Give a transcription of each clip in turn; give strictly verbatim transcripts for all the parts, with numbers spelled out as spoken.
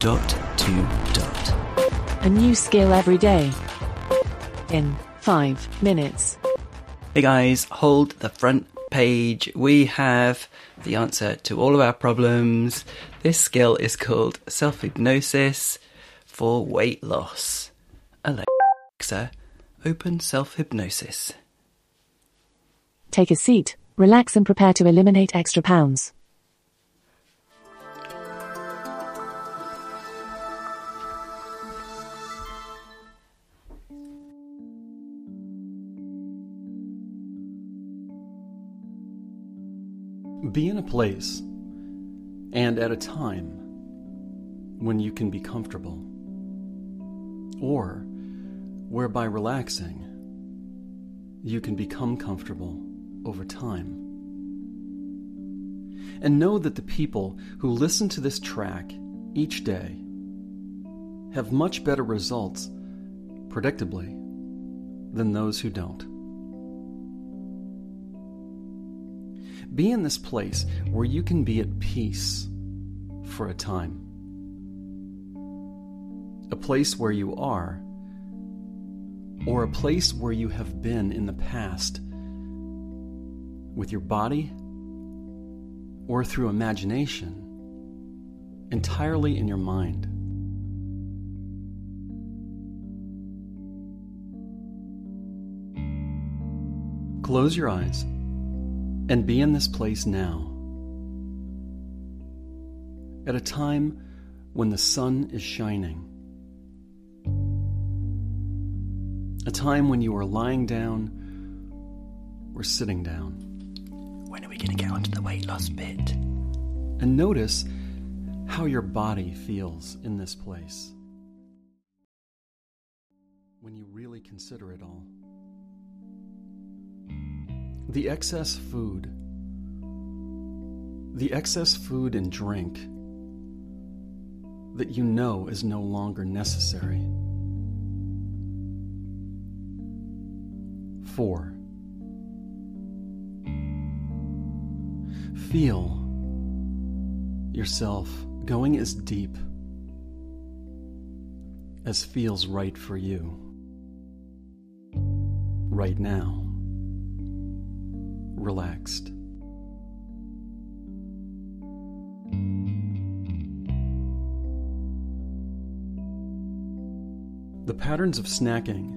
Dot to dot. A new skill every day. In five minutes. Hey guys, hold the front page. We have the answer to all of our problems. This skill is called self-hypnosis for weight loss. Alexa, open self-hypnosis. Take a seat, relax and prepare to eliminate extra pounds. Be in a place and at a time when you can be comfortable, or where by relaxing you can become comfortable over time. And know that the people who listen to this track each day have much better results, predictably, than those who don't. Be in this place where you can be at peace for a time. A place where you are, or a place where you have been in the past, with your body, or through imagination, entirely in your mind. Close your eyes. And be in this place now, at a time when the sun is shining, a time when you are lying down or sitting down. When are we going to get onto the weight loss bit? And notice how your body feels in this place, when you really consider it all. The excess food, the excess food and drink that you know is no longer necessary. Four. Feel yourself going as deep as feels right for you right now. Relaxed. The patterns of snacking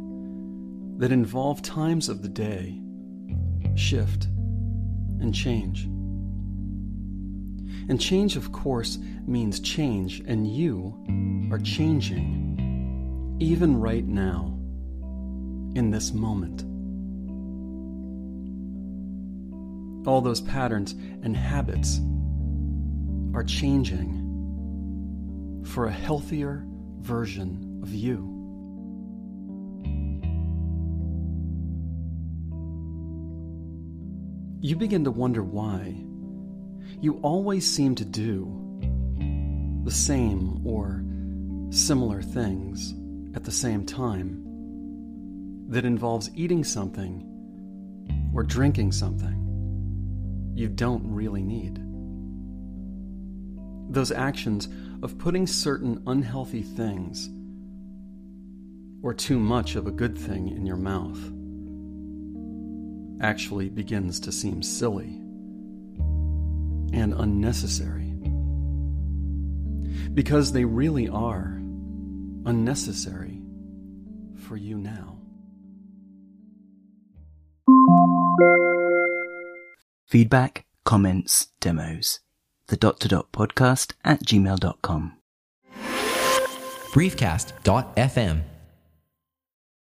that involve times of the day shift and change. And change, of course, means change, and you are changing even right now, in this moment. All those patterns and habits are changing for a healthier version of you. You begin to wonder why you always seem to do the same or similar things at the same time that involves eating something or drinking something you don't really need. Those actions of putting certain unhealthy things or too much of a good thing in your mouth actually begins to seem silly and unnecessary, because they really are unnecessary for you now. Feedback, comments, demos. The Dot to Dot podcast at gmail dot com. briefcast dot f m